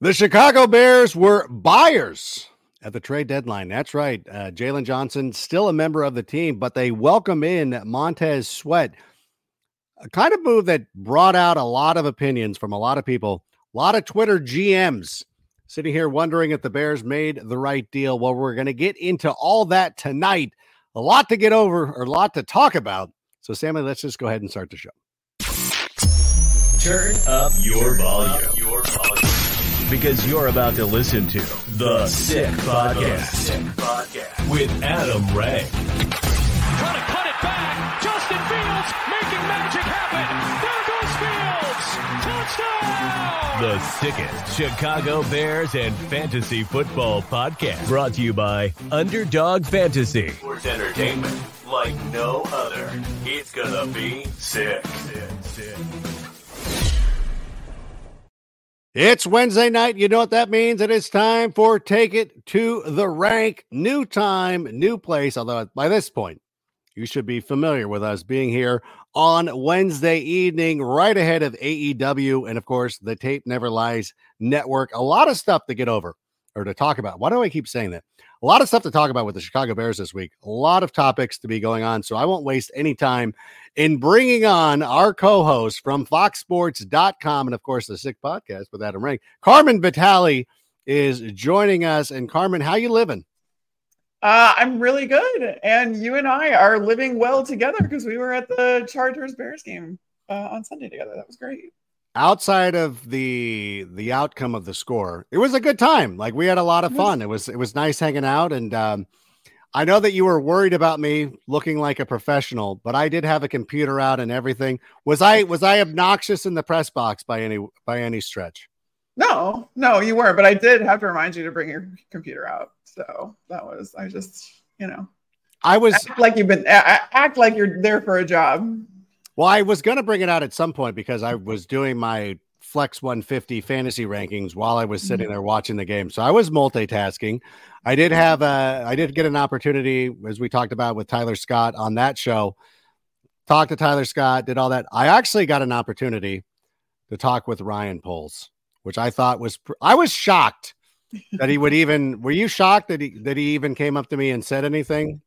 The Chicago Bears were buyers at the trade deadline. That's right. Jaylon Johnson, still a member of the team, but they welcome in Montez Sweat. A kind of move that brought out a lot of opinions from a lot of people. A lot of Twitter GMs sitting here wondering if the Bears made the right deal. Well, we're going to get into all that tonight. A lot to get over, or a lot to talk about. So, Sammy, let's just go ahead and start the show. Turn up your volume. Because you're about to listen to The Sick Podcast with Adam Rank. Trying to cut it back. Justin Fields making magic happen. There goes Fields. Touchdown. The sickest Chicago Bears and fantasy football podcast. Brought to you by Underdog Fantasy. Sports entertainment like no other. It's gonna be sick. It's Wednesday night. You know what that means. It is time for Take It to the Rank. New time, new place. Although by this point, you should be familiar with us being here on Wednesday evening, right ahead of AEW and, of course, the Tape Never Lies Network. A lot of stuff to get over or to talk about. Why do I keep saying that? A lot of stuff to talk about with the Chicago Bears this week. A lot of topics to be going on. So I won't waste any time in bringing on our co-host from foxsports.com and, of course, the Sick Podcast with Adam Rank. Carmen Vitali is joining us. And, Carmen, how you living? I'm really good. And you and I are living well together because we were at the Chargers-Bears game on Sunday together. That was great. Outside of the outcome of the score, it was a good time. Like, we had a lot of fun. It was nice hanging out. And I know that you were worried about me looking like a professional, but I did have a computer out and everything. Was I obnoxious in the press box by any stretch? No, you weren't. But I did have to remind you to bring your computer out. So that was, I just, act like you're there for a job. Well, I was going to bring it out at some point because I was doing my Flex 150 fantasy rankings while I was sitting there watching the game. So I was multitasking. I did get an opportunity, as we talked about with Tyler Scott on that show, talked to Tyler Scott, did all that. I actually got an opportunity to talk with Ryan Poles, which I thought was, I was shocked that he would even, were you shocked that he even came up to me and said anything?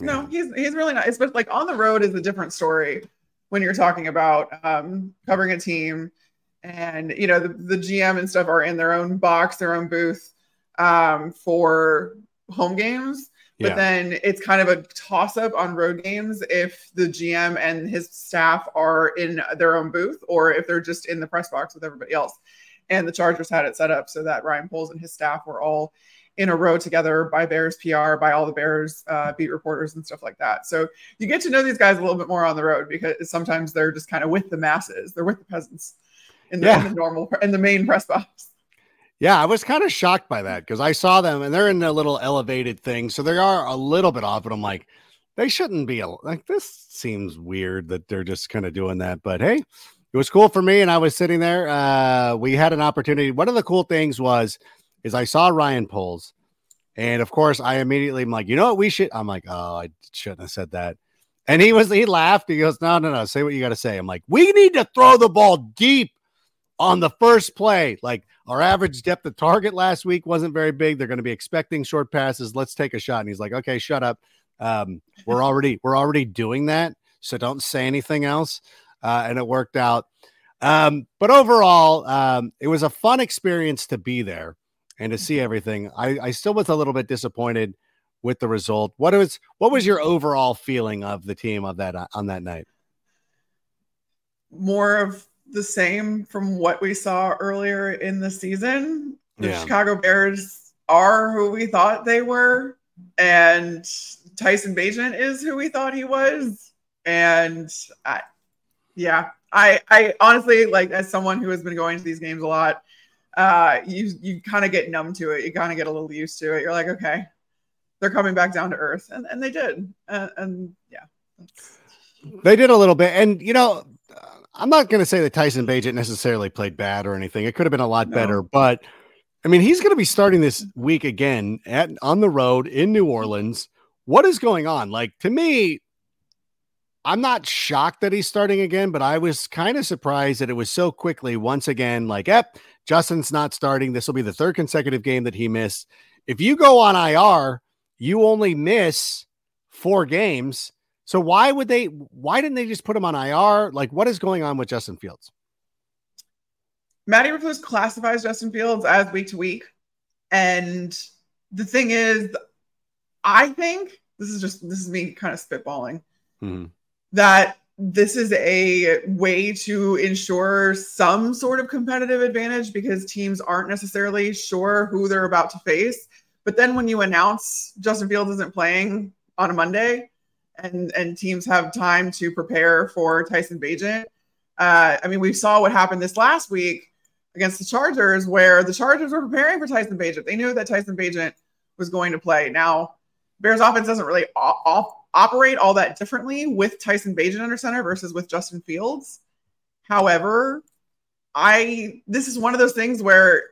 No, he's really not. It's, but like, on the road is a different story when you're talking about covering a team, and the GM and stuff are in their own box, their own booth for home games. But then it's kind of a toss up on road games if the GM and his staff are in their own booth or if they're just in the press box with everybody else. And the Chargers had it set up so that Ryan Poles and his staff were all in a row together by Bears PR, by all the Bears beat reporters and stuff like that. So you get to know these guys a little bit more on the road because sometimes they're just kind of with the masses. They're with the peasants in the main press box. Yeah, I was kind of shocked by that because I saw them and they're in their little elevated thing. So they are a little bit off, but I'm like, they shouldn't be like, this seems weird that they're just kind of doing that. But hey, it was cool for me. And I was sitting there. We had an opportunity. One of the cool things was I saw Ryan Poles, and of course I immediately am like, you know what we should, I'm like, oh, I shouldn't have said that. And he laughed. He goes, no, say what you got to say. I'm like, we need to throw the ball deep on the first play. Like, our average depth of target last week wasn't very big. They're going to be expecting short passes. Let's take a shot. And he's like, okay, shut up. We're already doing that. So don't say anything else. And it worked out. But overall, it was a fun experience to be there and to see everything. I still was a little bit disappointed with the result. What was your overall feeling of the team on that night? More of the same from what we saw earlier in the season. The Chicago Bears are who we thought they were, and Tyson Bagent is who we thought he was. And I honestly, like, as someone who has been going to these games a lot, you kind of get numb to it. You kind of get a little used to it. You're like, okay, they're coming back down to earth. And they did. And yeah. They did a little bit. And, you know, I'm not going to say that Tyson Bagent necessarily played bad or anything. It could have been a lot better. But, I mean, he's going to be starting this week again on the road in New Orleans. What is going on? Like, to me, I'm not shocked that he's starting again, but I was kind of surprised that it was so quickly once again, like, Justin's not starting. This will be the third consecutive game that he missed. If you go on IR, you only miss 4 games. So why didn't they just put him on IR? Like, what is going on with Justin Fields? Matt Eberflus classifies Justin Fields as week to week. And the thing is, I think this is me kind of spitballing that this is a way to ensure some sort of competitive advantage because teams aren't necessarily sure who they're about to face. But then when you announce Justin Fields isn't playing on a Monday, and teams have time to prepare for Tyson Bagent. I mean, we saw what happened this last week against the Chargers, where the Chargers were preparing for Tyson Bagent. They knew that Tyson Bagent was going to play. Now, Bears offense doesn't really operate all that differently with Tyson Bagent under center versus with Justin Fields. However, this is one of those things where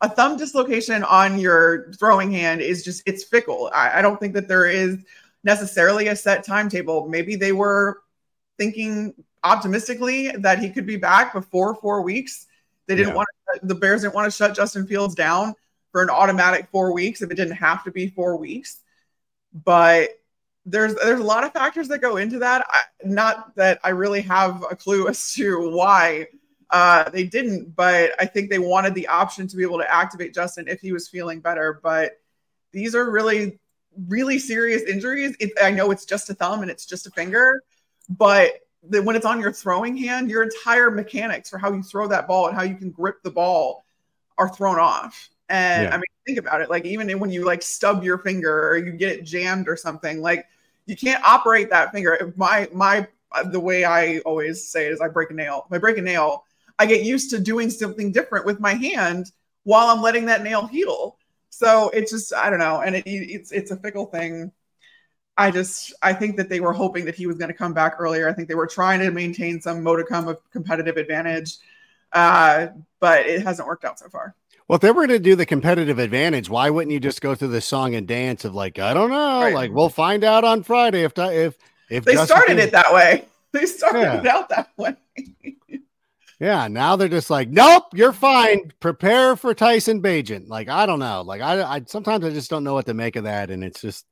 a thumb dislocation on your throwing hand is just, it's fickle. I don't think that there is necessarily a set timetable. Maybe they were thinking optimistically that he could be back before 4 weeks. They didn't want to, the Bears didn't want to shut Justin Fields down for an automatic 4 weeks if it didn't have to be 4 weeks. But there's a lot of factors that go into that. Not that I really have a clue as to why they didn't, but I think they wanted the option to be able to activate Justin if he was feeling better. But these are really serious injuries. I know it's just a thumb and it's just a finger, but when it's on your throwing hand, your entire mechanics for how you throw that ball and how you can grip the ball are thrown off. And I mean, think about it. Like, even when you like stub your finger or you get it jammed or something, like you can't operate that finger. The way I always say it is I break a nail. If I break a nail, I get used to doing something different with my hand while I'm letting that nail heal. So it's just, I don't know. And it's a fickle thing. I think that they were hoping that he was going to come back earlier. I think they were trying to maintain some modicum of competitive advantage, but it hasn't worked out so far. Well, if they were to do the competitive advantage, why wouldn't you just go through the song and dance of like, I don't know, right. Like we'll find out on Friday if they started it that way. They started it out that way. Yeah, now they're just like, nope, you're fine. Prepare for Tyson Bagent. Like, I don't know. Like, I sometimes I just don't know what to make of that. And it's just,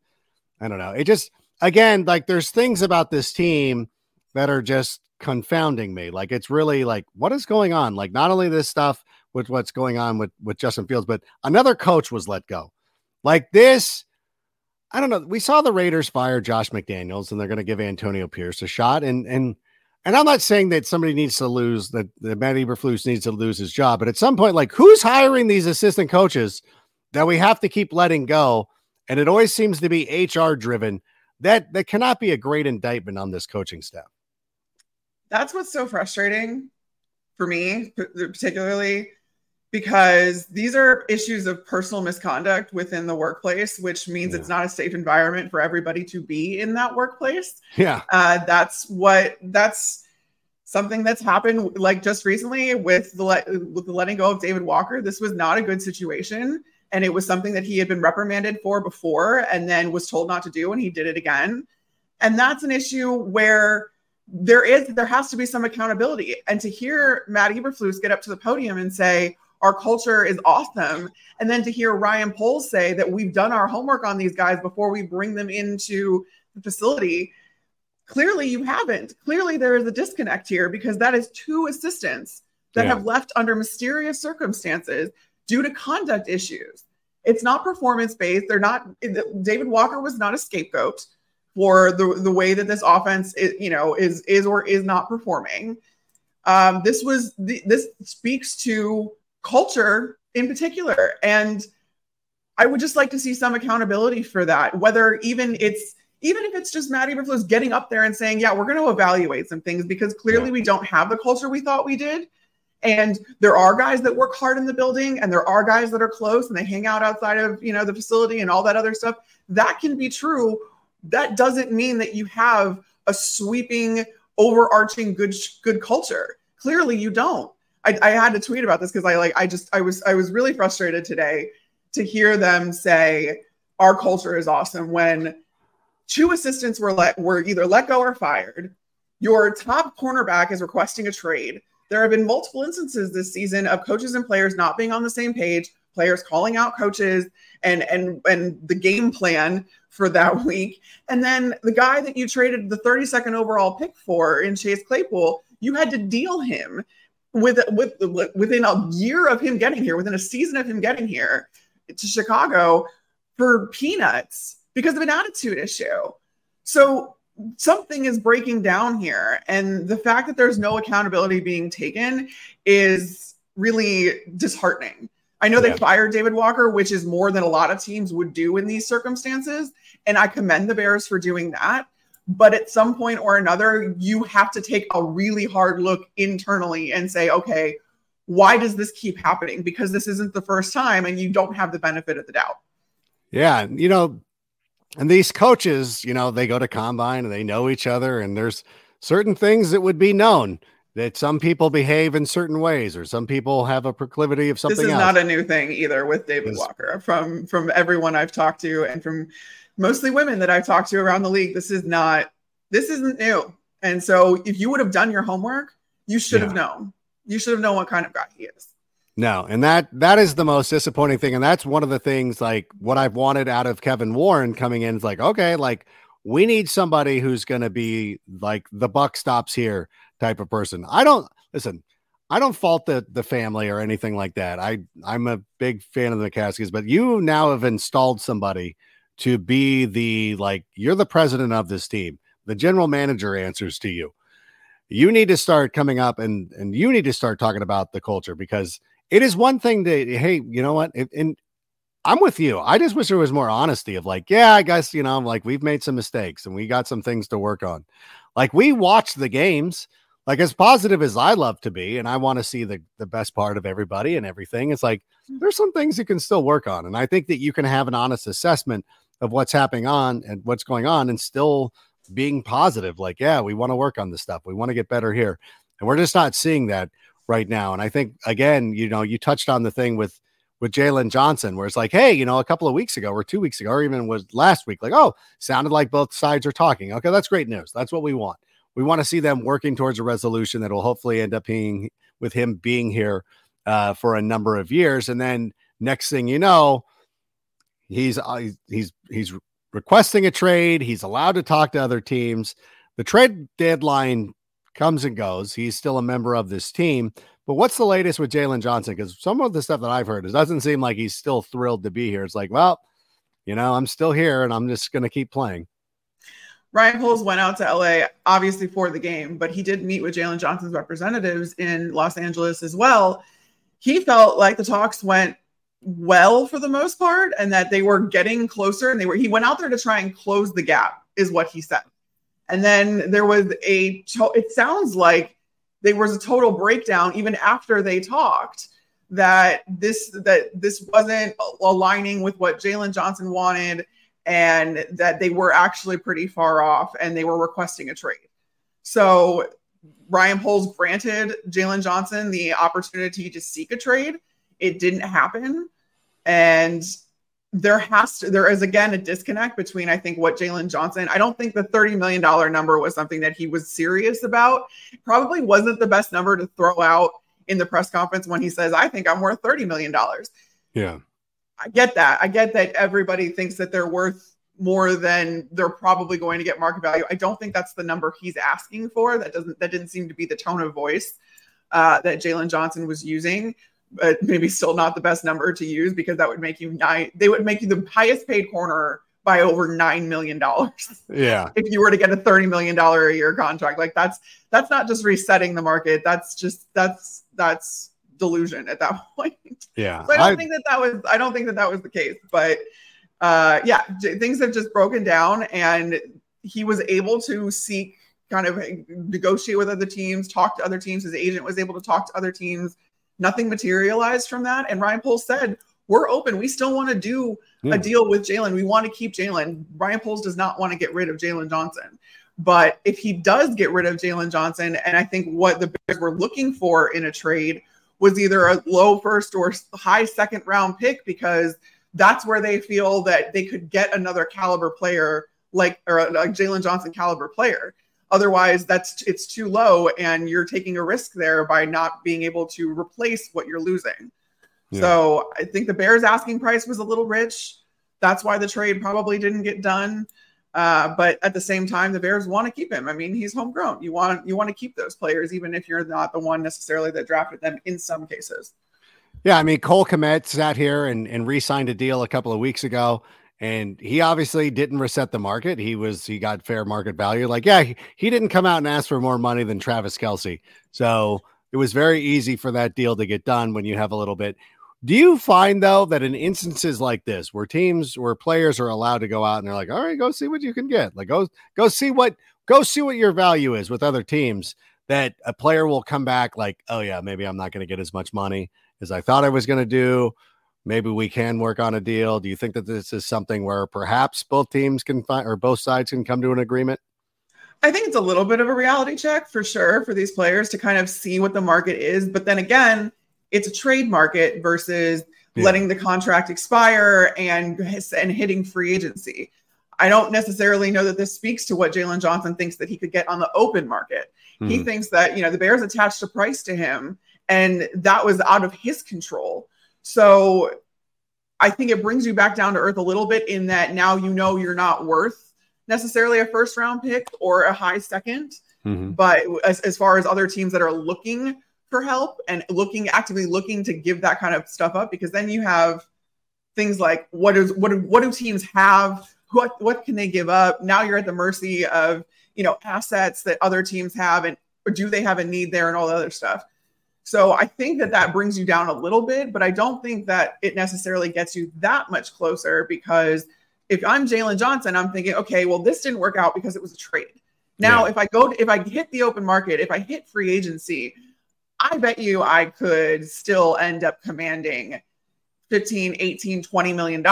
I don't know. It just, again, like there's things about this team that are just confounding me. Like, it's really like, what is going on? Like, not only this stuff with what's going on with Justin Fields, but another coach was let go. Like this, I don't know. We saw the Raiders fire Josh McDaniels, and they're going to give Antonio Pierce a shot. And I'm not saying that somebody needs to lose, that Matt Eberflus needs to lose his job. But at some point, like, who's hiring these assistant coaches that we have to keep letting go? And it always seems to be HR driven. That cannot be a great indictment on this coaching staff. That's what's so frustrating for me, particularly because these are issues of personal misconduct within the workplace, which means it's not a safe environment for everybody to be in that workplace. Yeah. That's something that's happened like just recently with the letting go of David Walker. This was not a good situation. And it was something that he had been reprimanded for before and then was told not to do. And he did it again. And that's an issue where there has to be some accountability. And to hear Matt Eberflus get up to the podium and say, our culture is awesome. And then to hear Ryan Poles say that we've done our homework on these guys before we bring them into the facility. Clearly you haven't. Clearly there is a disconnect here because that is 2 assistants that have left under mysterious circumstances due to conduct issues. It's not performance-based. David Walker was not a scapegoat for the way that this offense is, you know, is or is not performing. This speaks to culture in particular. And I would just like to see some accountability for that, whether even if it's just Matt Eberflus getting up there and saying, yeah, we're going to evaluate some things because clearly we don't have the culture we thought we did. And there are guys that work hard in the building, and there are guys that are close and they hang out outside of, you know, the facility and all that other stuff. That can be true. That doesn't mean that you have a sweeping, overarching good culture. Clearly you don't. I had to tweet about this because I was really frustrated today to hear them say our culture is awesome when two assistants were either let go or fired. Your top cornerback is requesting a trade. There have been multiple instances this season of coaches and players not being on the same page, players calling out coaches and the game plan for that week. And then the guy that you traded the 32nd overall pick for in Chase Claypool, you had to deal him within a year of him getting here, within a season of him getting here to Chicago for peanuts because of an attitude issue. So something is breaking down here. And the fact that there's no accountability being taken is really disheartening. I know they fired David Walker, which is more than a lot of teams would do in these circumstances. And I commend the Bears for doing that. But at some point or another, you have to take a really hard look internally and say, okay, why does this keep happening? Because this isn't the first time and you don't have the benefit of the doubt. Yeah. You know, and these coaches, you know, they go to combine and they know each other, and there's certain things that would be known that some people behave in certain ways or some people have a proclivity of something else. This is not a new thing either with David Walker. From everyone I've talked to and from mostly women that I've talked to around the league, this isn't new. And so if you would have done your homework, you should have known. You should have known what kind of guy he is. No, and that is the most disappointing thing. And that's one of the things, like, what I've wanted out of Kevin Warren coming in is like, okay, like, we need somebody who's going to be like the buck stops here type of person. I don't fault the family or anything like that. I'm a big fan of the McCaskies, but you now have installed somebody to be you're the president of this team. The general manager answers to you. You need to start coming up and you need to start talking about the culture, because it is one thing to, hey, you know what? And I'm with you. I just wish there was more honesty of like, yeah, I guess, you know, I'm like, we've made some mistakes and we got some things to work on. Like, we watch the games, like, as positive as I love to be, and I want to see the best part of everybody and everything. It's like, there's some things you can still work on. And I think that you can have an honest assessment of what's happening on and what's going on and still being positive. Like, yeah, we want to work on this stuff. We want to get better here. And we're just not seeing that right now. And I think, again, you know, you touched on the thing with Jaylon Johnson, where it's like, hey, you know, a couple of weeks ago or 2 weeks ago, or even was last week, like, oh, sounded like both sides are talking. Okay, that's great news. That's what we want. We want to see them working towards a resolution that will hopefully end up being with him being here for a number of years. And then next thing you know, he's requesting a trade. He's allowed to talk to other teams. The trade deadline comes and goes. He's still a member of this team. But what's the latest with Jaylon Johnson? Because some of the stuff that I've heard, it doesn't seem like he's still thrilled to be here. It's like, well, you know, I'm still here and I'm just going to keep playing. Ryan Poles went out to LA, obviously, for the game, but he did meet with Jaylon Johnson's representatives in Los Angeles as well. He felt like the talks went well for the most part, and that they were getting closer, and he went out there to try and close the gap is what he said. And then there was it sounds like there was a total breakdown even after they talked, that this wasn't aligning with what Jaylon Johnson wanted, and that they were actually pretty far off and they were requesting a trade. So Ryan Poles granted Jaylon Johnson the opportunity to seek a trade. It didn't happen. And there is again, a disconnect between, I think, what Jaylon Johnson, I don't think the $30 million number was something that he was serious about. It probably wasn't the best number to throw out in the press conference when he says, I think I'm worth $30 million. Yeah. I get that. I get that everybody thinks that they're worth more than they're probably going to get market value. I don't think that's the number he's asking for. That didn't seem to be the tone of voice that Jaylon Johnson was using. But maybe still not the best number to use, because that would make you they would make you the highest paid corner by over $9 million. Yeah. If you were to get a $30 million a year contract, like that's not just resetting the market. That's delusion at that point. Yeah. So I don't think that was the case, but things have just broken down, and he was able to seek kind of negotiate with other teams, talk to other teams. His agent was able to talk to other teams. Nothing materialized from that. And Ryan Poles said, we're open. We still want to do a deal with Jaylon. We want to keep Jaylon. Ryan Poles does not want to get rid of Jaylon Johnson. But if he does get rid of Jaylon Johnson, and I think what the Bears were looking for in a trade was either a low first or high second round pick, because that's where they feel that they could get another caliber player like Jaylon Johnson caliber player. Otherwise, it's too low, and you're taking a risk there by not being able to replace what you're losing. Yeah. So I think the Bears' asking price was a little rich. That's why the trade probably didn't get done. But at the same time, the Bears want to keep him. I mean, he's homegrown. You want to keep those players, even if you're not the one necessarily that drafted them in some cases. Yeah, I mean, Cole Kmet sat here and re-signed a deal a couple of weeks ago, and he obviously didn't reset the market. He got fair market value. Like, yeah, he didn't come out and ask for more money than Travis Kelce. So it was very easy for that deal to get done when you have a little bit. Do you find, though, that in instances like this, where players are allowed to go out and they're like, all right, go see what you can get. Like, go see what your value is with other teams, that a player will come back like, oh yeah, maybe I'm not going to get as much money as I thought I was going to do. Maybe we can work on a deal. Do you think that this is something where perhaps both teams can find, or both sides can come to an agreement? I think it's a little bit of a reality check for sure for these players to kind of see what the market is. But then again, it's a trade market versus letting the contract expire and hitting free agency. I don't necessarily know that this speaks to what Jaylon Johnson thinks that he could get on the open market. Mm-hmm. He thinks that, the Bears attached a price to him, and that was out of his control. So I think it brings you back down to earth a little bit, in that now you're not worth necessarily a first round pick or a high second. Mm-hmm. But as far as other teams that are looking for help and actively looking to give that kind of stuff up, because then you have things like what do teams have, what can they give up? Now you're at the mercy of assets that other teams have, and or do they have a need there, and all the other stuff. So I think that brings you down a little bit, but I don't think that it necessarily gets you that much closer, because if I'm Jaylon Johnson, I'm thinking, okay, well, this didn't work out because it was a trade. Now, if I hit the open market, if I hit free agency, I bet you I could still end up commanding $15, $18, $20 million.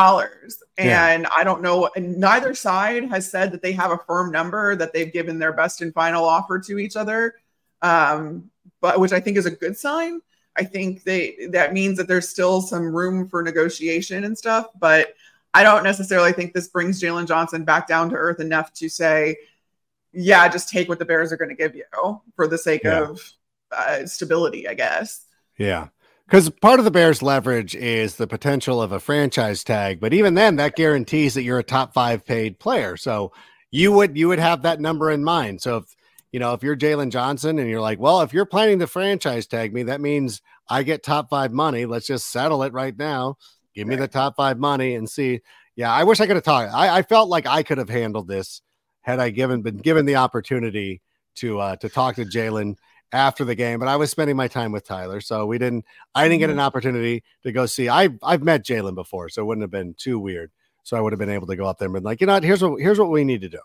And I don't know. And neither side has said that they have a firm number that they've given their best and final offer to each other. But which I think is a good sign. I think that means that there's still some room for negotiation and stuff, but I don't necessarily think this brings Jaylon Johnson back down to earth enough to say, yeah, just take what the Bears are going to give you for the sake of stability, I guess. Yeah. Because part of the Bears' leverage is the potential of a franchise tag, but even then that guarantees that you're a top 5 paid player. So you would have that number in mind. So if you're Jaylon Johnson and you're like, well, if you're planning to franchise tag me, that means I get top 5 money. Let's just settle it right now. Give me the top 5 money and see. Yeah, I wish I could have talked. I felt like I could have handled this had I been given the opportunity to talk to Jaylon after the game. But I was spending my time with Tyler, so I didn't get an opportunity to go see. I've met Jaylon before, so it wouldn't have been too weird. So I would have been able to go up there and been like, here's what we need to do.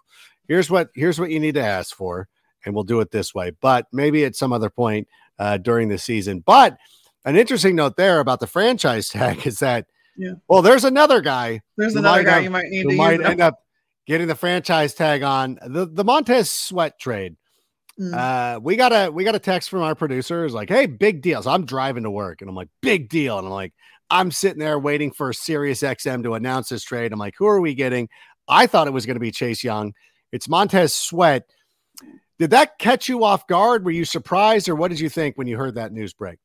Here's what you need to ask for. And we'll do it this way, but maybe at some other point during the season. But an interesting note there about the franchise tag is that, well, there's another guy. There's another guy you might need to use. Might end up getting the franchise tag on the Montez Sweat trade. Mm. We got a text from our producers like, "Hey, big deal." So I'm driving to work, and I'm like, "Big deal," and I'm like, I'm sitting there waiting for SiriusXM to announce this trade. I'm like, "Who are we getting?" I thought it was going to be Chase Young. It's Montez Sweat. Did that catch you off guard? Were you surprised, or what did you think when you heard that news break?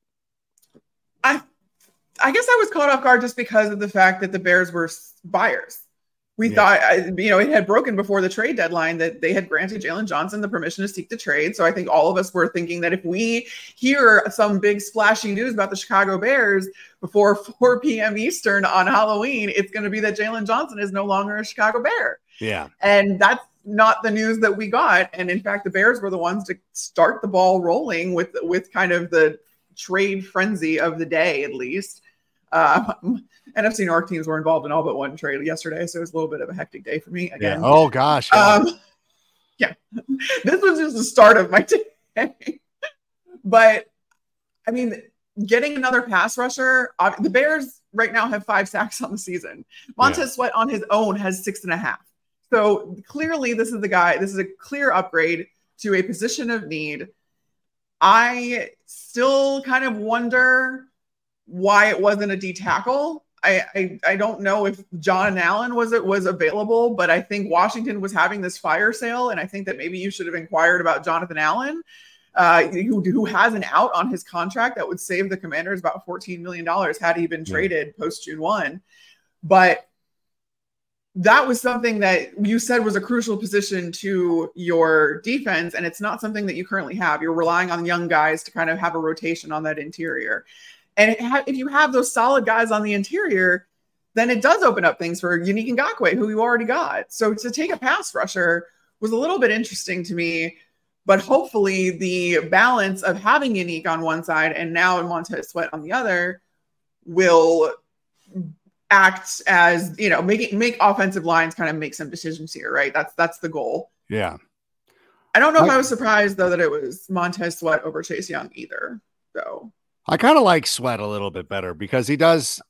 I guess I was caught off guard just because of the fact that the Bears were buyers. We thought, it had broken before the trade deadline that they had granted Jaylon Johnson the permission to seek the trade. So I think all of us were thinking that if we hear some big splashy news about the Chicago Bears before 4 p.m. Eastern on Halloween, it's going to be that Jaylon Johnson is no longer a Chicago Bear. Yeah. And that's not the news that we got. And in fact, the Bears were the ones to start the ball rolling with kind of the trade frenzy of the day, at least. NFC North teams were involved in all but one trade yesterday, so it was a little bit of a hectic day for me again. Yeah. Oh, gosh. Yeah, this was just the start of my day. But, I mean, getting another pass rusher, the Bears right now have 5 sacks on the season. Montez Sweat on his own has 6.5. So clearly this is the guy, this is a clear upgrade to a position of need. I still kind of wonder why it wasn't a D tackle. I don't know if John Allen was available, but I think Washington was having this fire sale, and I think that maybe you should have inquired about Jonathan Allen, who has an out on his contract that would save the Commanders about $14 million had he been traded post June 1. But that was something that you said was a crucial position to your defense, and it's not something that you currently have. You're relying on young guys to kind of have a rotation on that interior. And if you have those solid guys on the interior, then it does open up things for Yannick Ngakoue, who you already got. So to take a pass rusher was a little bit interesting to me, but hopefully the balance of having Yannick on one side and now Montez Sweat on the other will act as, you know, make offensive lines kind of make some decisions here, right? That's the goal. Yeah. I don't know if I was surprised, though, that it was Montez Sweat over Chase Young either. So I kind of like Sweat a little bit better because he does.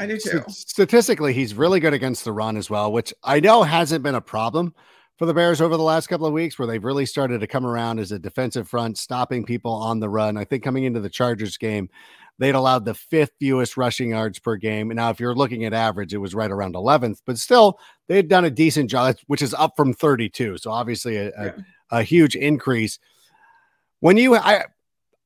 I do too. Statistically, he's really good against the run as well, which I know hasn't been a problem for the Bears over the last couple of weeks, where they've really started to come around as a defensive front, stopping people on the run. I think coming into the Chargers game, they'd allowed the 5th fewest rushing yards per game. And now if you're looking at average, it was right around 11th, but still they had done a decent job, which is up from 32. So obviously a huge increase. When you,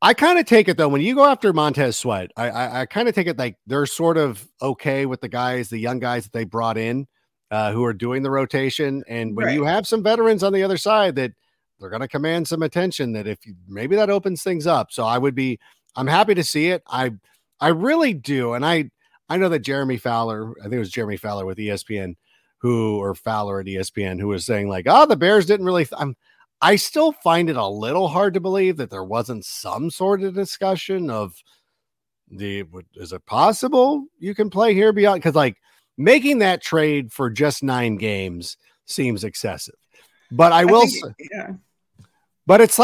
I kind of take it, though, when you go after Montez Sweat, I kind of take it like they're sort of okay with the guys, the young guys that they brought in, who are doing the rotation. And when you have some veterans on the other side that they're going to command some attention, that if you, maybe that opens things up. So I'm happy to see it. I really do. And I know that Jeremy Fowler, I think it was Jeremy Fowler with ESPN or Fowler at ESPN, who was saying like, the Bears didn't really, I still find it a little hard to believe that there wasn't some sort of discussion of is it possible you can play here beyond? Cause like, making that trade for just 9 games seems excessive, but but it's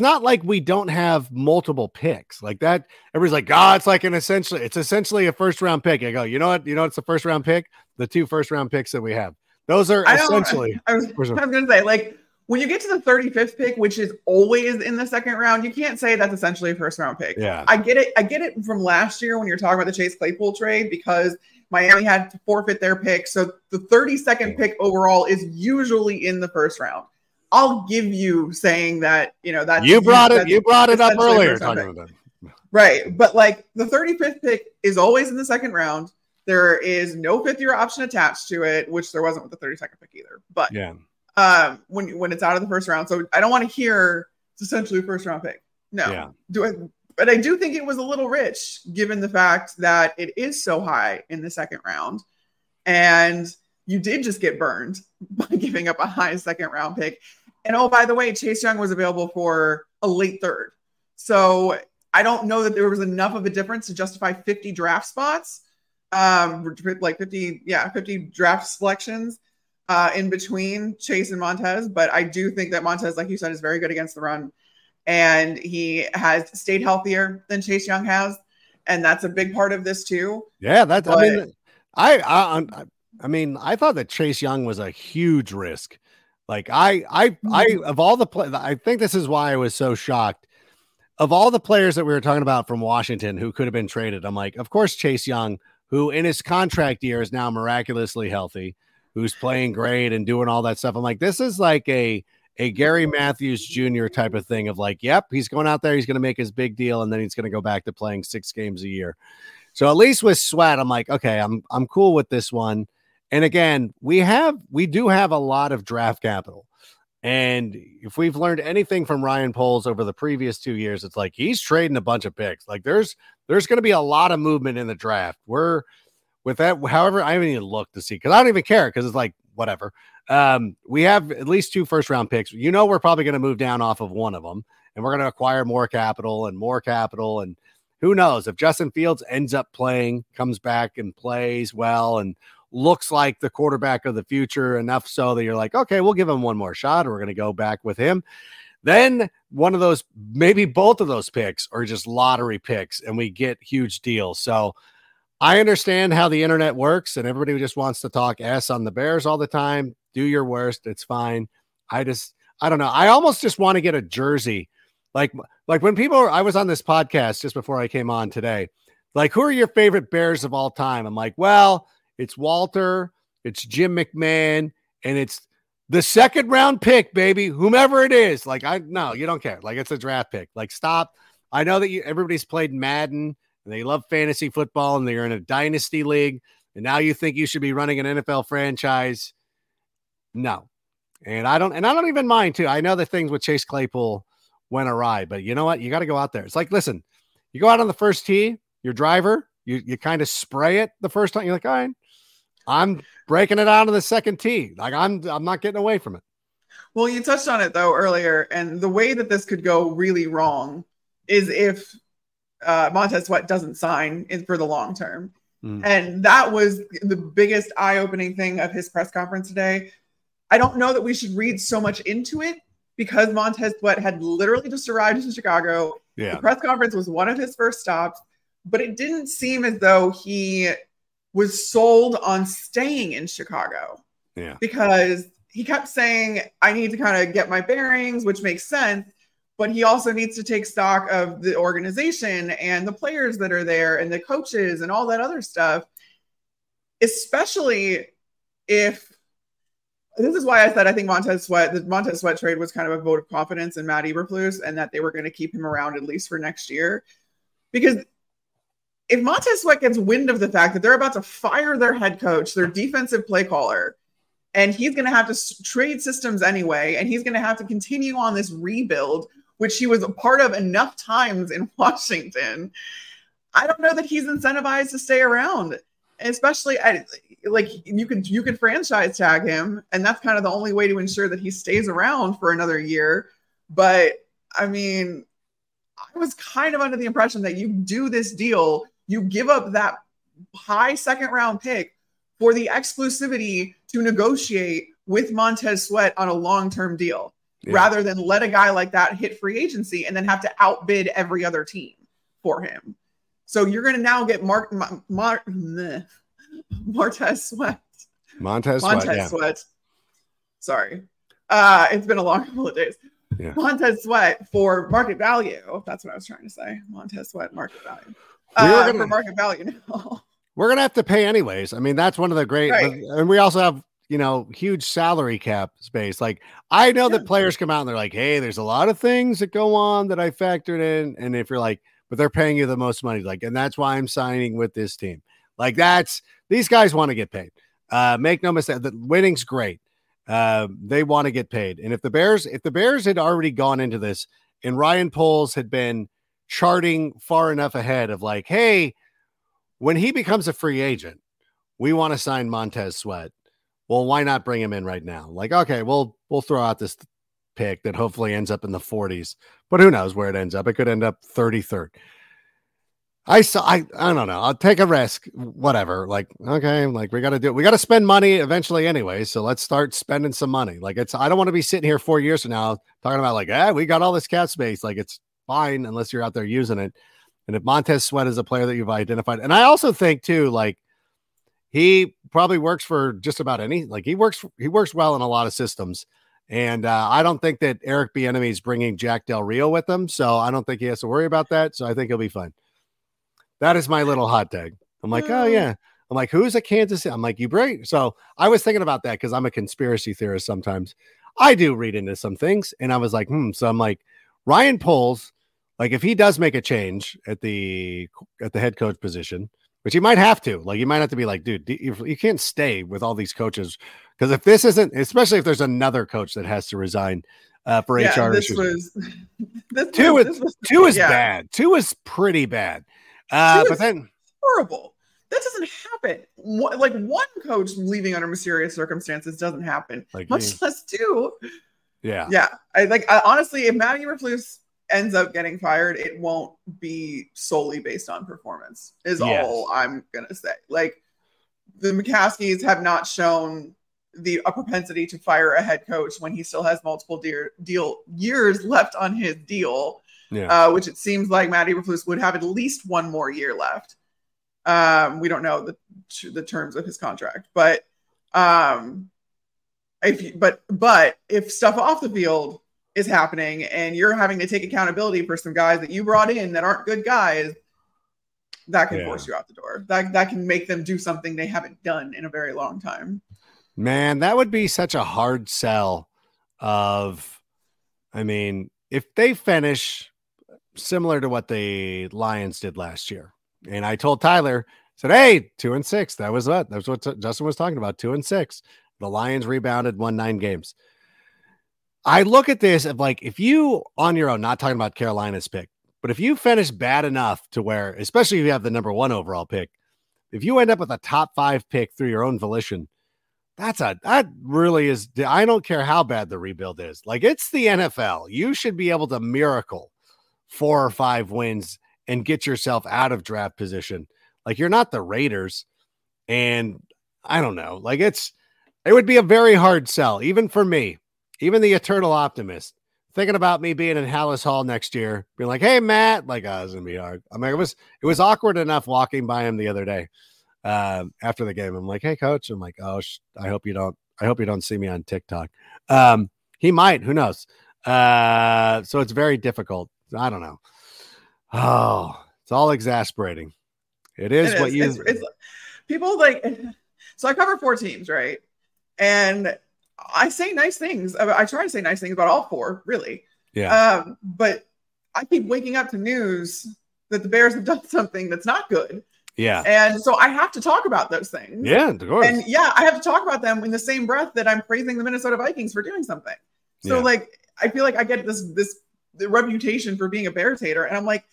not like we don't have multiple picks like that. Everybody's like, it's like it's essentially a first round pick. I go, you know, it's the first round pick. The 2 first round picks that we have, those are essentially. I was going to say, like, when you get to the 35th pick, which is always in the second round, you can't say that's essentially a first round pick. Yeah, I get it from last year when you're talking about the Chase Claypool trade, because Miami had to forfeit their pick. So the 32nd pick overall is usually in the first round. I'll give you saying that, that you brought it up earlier. Talking about that. Right. But like the 35th pick is always in the second round. There is no 5th year option attached to it, which there wasn't with the 32nd pick either. But when it's out of the first round. So I don't want to hear it's essentially a first round pick. No. Yeah. But I do think it was a little rich, given the fact that it is so high in the second round. And you did just get burned by giving up a high second round pick. And oh, by the way, Chase Young was available for a late 3rd. So I don't know that there was enough of a difference to justify 50 draft spots, 50 draft selections in between Chase and Montez. But I do think that Montez, like you said, is very good against the run. And he has stayed healthier than Chase Young has, and that's a big part of this too. Yeah, I thought that Chase Young was a huge risk. Like I think this is why I was so shocked. Of all the players that we were talking about from Washington who could have been traded, I'm like, of course Chase Young, who in his contract year is now miraculously healthy, who's playing great and doing all that stuff. I'm like, this is like a Gary Matthews Jr. type of thing of like, yep, he's going out there, he's going to make his big deal, and then he's going to go back to playing 6 games a year. So at least with Sweat, I'm like, okay, I'm cool with this one. And again, we do have a lot of draft capital. And if we've learned anything from Ryan Poles over the previous 2 years, it's like he's trading a bunch of picks. Like there's going to be a lot of movement in the draft. We're with that. However, I haven't even looked to see, because I don't even care, because it's like whatever. We have at least 2 first round picks. We're probably going to move down off of one of them, and we're going to acquire more capital. And who knows if Justin Fields ends up playing, comes back and plays well and looks like the quarterback of the future, enough so that you're like, okay, we'll give him one more shot, or we're going to go back with him. Then one of those, maybe both of those picks are just lottery picks, and we get huge deals. So I understand how the internet works, and everybody just wants to talk S on the Bears all the time. Do your worst. It's fine. I don't know. I almost just want to get a jersey. Like when people are, I was on this podcast just before I came on today, like, who are your favorite Bears of all time? I'm like, well, it's Walter, it's Jim McMahon, and it's the second round pick, baby, whomever it is. Like, no, you don't care. Like, it's a draft pick. Like, stop. I know that everybody's played Madden and they love fantasy football and they're in a dynasty league. And now you think you should be running an NFL franchise. No. And I don't even mind too. I know that things with Chase Claypool went awry, but you know what? You got to go out there. It's like, listen, you go out on the first tee, your driver, you kind of spray it the first time. You're like, all right, I'm breaking it out of the second tee. Like I'm not getting away from it. Well, you touched on it though earlier. And the way that this could go really wrong is if Montez Sweat doesn't sign for the long term. Mm. And that was the biggest eye-opening thing of his press conference today. I don't know that we should read so much into it because Montez Sweat had literally just arrived in Chicago. Yeah. The press conference was one of his first stops, but it didn't seem as though he was sold on staying in Chicago. Yeah. Because he kept saying, I need to kind of get my bearings, which makes sense, but he also needs to take stock of the organization and the players that are there and the coaches and all that other stuff, especially if this is why I said I think the Montez Sweat trade was kind of a vote of confidence in Matt Eberflus and that they were going to keep him around at least for next year. Because if Montez Sweat gets wind of the fact that they're about to fire their head coach, their defensive play caller, and he's going to have to trade systems anyway, and he's going to have to continue on this rebuild, which he was a part of enough times in Washington, I don't know that he's incentivized to stay around. Especially like you could franchise tag him, and that's kind of the only way to ensure that he stays around for another year. But I mean, I was kind of under the impression that you do this deal, you give up that high second round pick for the exclusivity to negotiate with Montez Sweat on a long-term deal, rather than let a guy like that hit free agency and then have to outbid every other team for him. So you're going to now get Montez Sweat. Sorry. It's been a long couple of days. Yeah. Montez Sweat for market value. That's what I was trying to say. Montez Sweat, market value. For market value now. We're going to have to pay anyways. I mean, that's one of the great... Right. And we also have, huge salary cap space. Like, I know that players come out and they're like, hey, there's a lot of things that go on that I factored in. And if you're like, but they're paying you the most money. Like, and that's why I'm signing with this team. Like, these guys want to get paid. Make no mistake. The winning's great. They want to get paid. And if the Bears had already gone into this and Ryan Poles had been charting far enough ahead of like, hey, when he becomes a free agent, we want to sign Montez Sweat. Well, why not bring him in right now? Like, okay, we'll throw out this pick that hopefully ends up in the 40s, but who knows where it ends up. It could end up 33rd. I don't know. I'll take a risk, whatever. Like, okay, like we got to spend money eventually anyway. So let's start spending some money. Like I don't want to be sitting here 4 years from now talking about like, we got all this cap space. Like it's fine unless you're out there using it. And if Montez Sweat is a player that you've identified. And I also think too, like he probably works for just about any, like he works well in a lot of systems. And I don't think that Eric Bieniemy is bringing Jack Del Rio with him, so I don't think he has to worry about that. So I think he'll be fine. That is my little hot tag. I'm like, oh yeah. I'm like, who's at Kansas City? I'm like, you break. So I was thinking about that because I'm a conspiracy theorist. Sometimes I do read into some things, and I was like, So I'm like, Ryan Poles, like if he does make a change at the head coach position, which he might have to, like, you might have to be like, dude, you can't stay with all these coaches. Because if this isn't, especially if there's another coach that has to resign for HR issues. Two is bad. Two is pretty bad. But then horrible. That doesn't happen. One coach leaving under mysterious circumstances doesn't happen. Like, much less two. Yeah. Yeah. I honestly, if Matt Eberflus ends up getting fired, it won't be solely based on performance. Is all I'm gonna say. Like. the McCaskies have not shown a propensity to fire a head coach when he still has multiple deal years left on his deal, which it seems like Matt Eberflus would have at least one more year left. We don't know the terms of his contract, but if stuff off the field is happening and you're having to take accountability for some guys that you brought in that aren't good guys, that can force you out the door. That can make them do something they haven't done in a very long time. Man, that would be such a hard sell. If they finish similar to what the Lions did last year, and I told Tyler, I said, hey, 2-6. That's what Justin was talking about, 2-6. The Lions rebounded, won 9 games. I look at this of like, if you on your own, not talking about Carolina's pick, but if you finish bad enough to where, especially if you have the number 1 overall pick, if you end up with a top 5 pick through your own volition, that really is. I don't care how bad the rebuild is. Like, it's the NFL. You should be able to miracle 4 or 5 wins and get yourself out of draft position. Like, you're not the Raiders. And I don't know. Like, it would be a very hard sell, even for me, even the eternal optimist, thinking about me being in Hallis Hall next year, being like, hey, Matt, like, it's going to be hard. I mean, it was awkward enough walking by him the other day. After the game, I'm like, hey, coach. I'm like, oh, I hope you don't see me on TikTok. He might, who knows? So it's very difficult. I don't know. Oh, it's all exasperating. It's people like, so I cover 4 teams, right? And I try to say nice things about all 4, really. Yeah. But I keep waking up to news that the Bears have done something that's not good. Yeah. And so I have to talk about those things. Yeah, of course. And I have to talk about them in the same breath that I'm praising the Minnesota Vikings for doing something. So I feel like I get this reputation for being a Bears hater. And I'm like,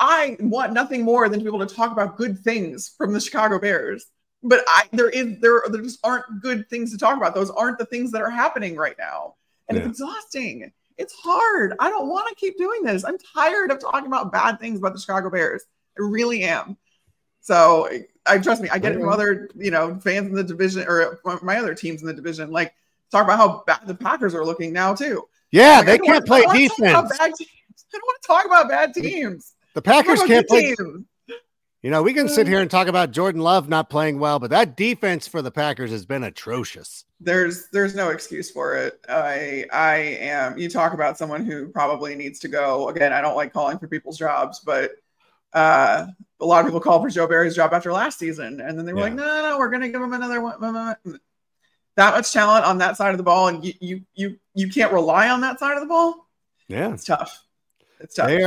I want nothing more than to be able to talk about good things from the Chicago Bears. But there just aren't good things to talk about. Those aren't the things that are happening right now. And it's exhausting. It's hard. I don't want to keep doing this. I'm tired of talking about bad things about the Chicago Bears. I really am. So trust me, I get it from other, fans in the division or my other teams in the division. Like, talk about how bad the Packers are looking now too. Yeah, they can't play defense. I don't want to talk about bad teams. The Packers can't play. We can sit here and talk about Jordan Love not playing well, but that defense for the Packers has been atrocious. There's no excuse for it. You talk about someone who probably needs to go. Again, I don't like calling for people's jobs, but. A lot of people called for Joe Barry's job after last season, and then they were like, no, we're going to give him another one. That much talent on that side of the ball, and you can't rely on that side of the ball. Yeah, it's tough. They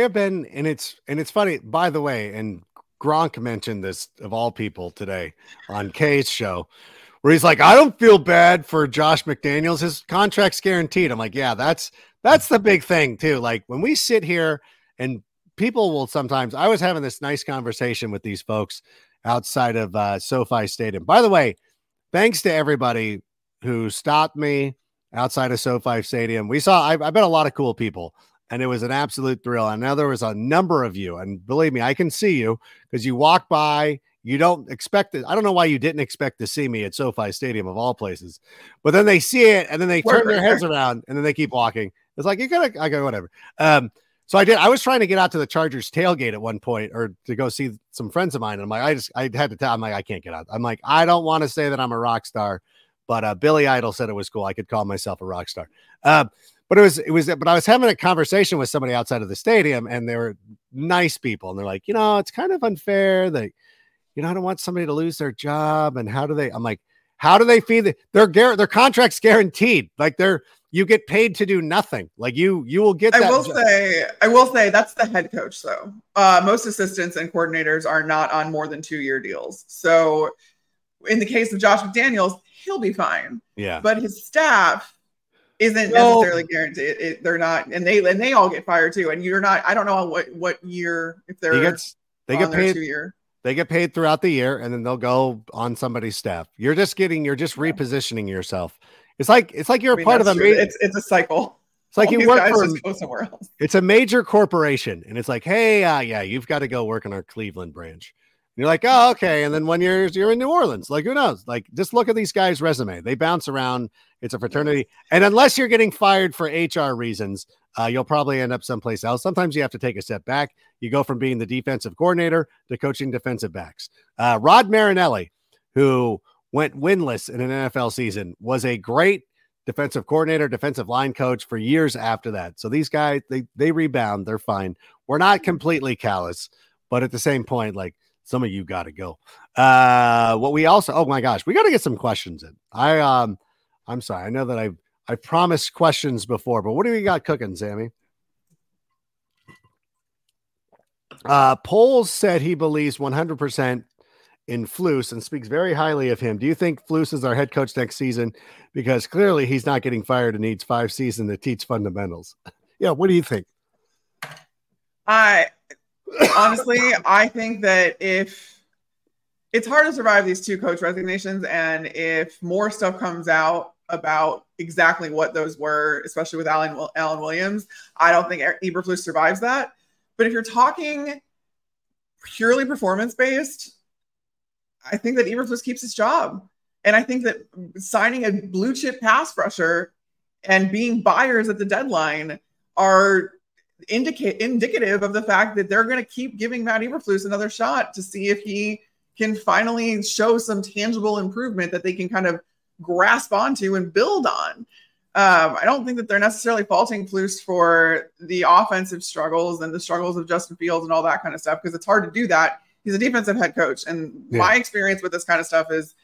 have been, and it's funny, by the way, and Gronk mentioned this of all people today on Kay's show, where he's like, I don't feel bad for Josh McDaniels. His contract's guaranteed. I'm like, yeah, that's the big thing too. Like, when we sit here and people will sometimes, I was having this nice conversation with these folks outside of SoFi Stadium. By the way, thanks to everybody who stopped me outside of SoFi Stadium. I met a lot of cool people, and it was an absolute thrill. I know there was a number of you, and believe me, I can see you because you walk by, you don't expect it. I don't know why you didn't expect to see me at SoFi Stadium of all places, but then they see it and then they turn their heads around and then they keep walking. It's like, I go, whatever. So I did. I was trying to get out to the Chargers tailgate at one point, or to go see some friends of mine. And I'm like, I had to tell. I'm like, I can't get out. I'm like, I don't want to say that I'm a rock star, but Billy Idol said it was cool. I could call myself a rock star. But I was having a conversation with somebody outside of the stadium, and they were nice people, and they're like, it's kind of unfair that, I don't want somebody to lose their job, and I'm like, how do they feed their contract's guaranteed? Like, you get paid to do nothing. Like, you will get that. I will say that's the head coach, though. Most assistants and coordinators are not on more than 2-year deals. So in the case of Josh McDaniels, he'll be fine. Yeah. But his staff isn't necessarily guaranteed. They're not, and they all get fired too. And you're not. I don't know what year if they're they get paid 2-year. They get paid throughout the year, and then they'll go on somebody's staff. You're just repositioning yourself. It's like you're part of a major, it's a cycle. It's like you work for somewhere else. It's a major corporation, and it's like, hey, you've got to go work in our Cleveland branch. You're like, oh, okay. And then 1 year you're in New Orleans. Like, who knows? Like, just look at these guys' resume. They bounce around. It's a fraternity. And unless you're getting fired for HR reasons, you'll probably end up someplace else. Sometimes you have to take a step back. You go from being the defensive coordinator to coaching defensive backs. Rod Marinelli, who went winless in an NFL season, was a great defensive coordinator, defensive line coach for years after that. So these guys, they rebound. They're fine. We're not completely callous, but at the same point, like, some of you got to go. What we also, oh my gosh, we got to get some questions in. I'm sorry. I know that I promised questions before, but what do we got cooking, Sammy? Poles said he believes 100% in Flus and speaks very highly of him. Do you think Flus is our head coach next season? Because clearly he's not getting fired and needs 5 seasons to teach fundamentals. Yeah. What do you think? Honestly, I think that if it's hard to survive these 2 coach resignations, and if more stuff comes out about exactly what those were, especially with Alan Williams, I don't think Eberflus survives that. But if you're talking purely performance-based, I think that Eberflus keeps his job. And I think that signing a blue-chip pass rusher and being buyers at the deadline are indicative of the fact that they're going to keep giving Matt Eberflus another shot to see if he can finally show some tangible improvement that they can kind of grasp onto and build on. I don't think that they're necessarily faulting Flus for the offensive struggles and the struggles of Justin Fields and all that kind of stuff, because it's hard to do that. He's a defensive head coach. And yeah, my experience with this kind of stuff is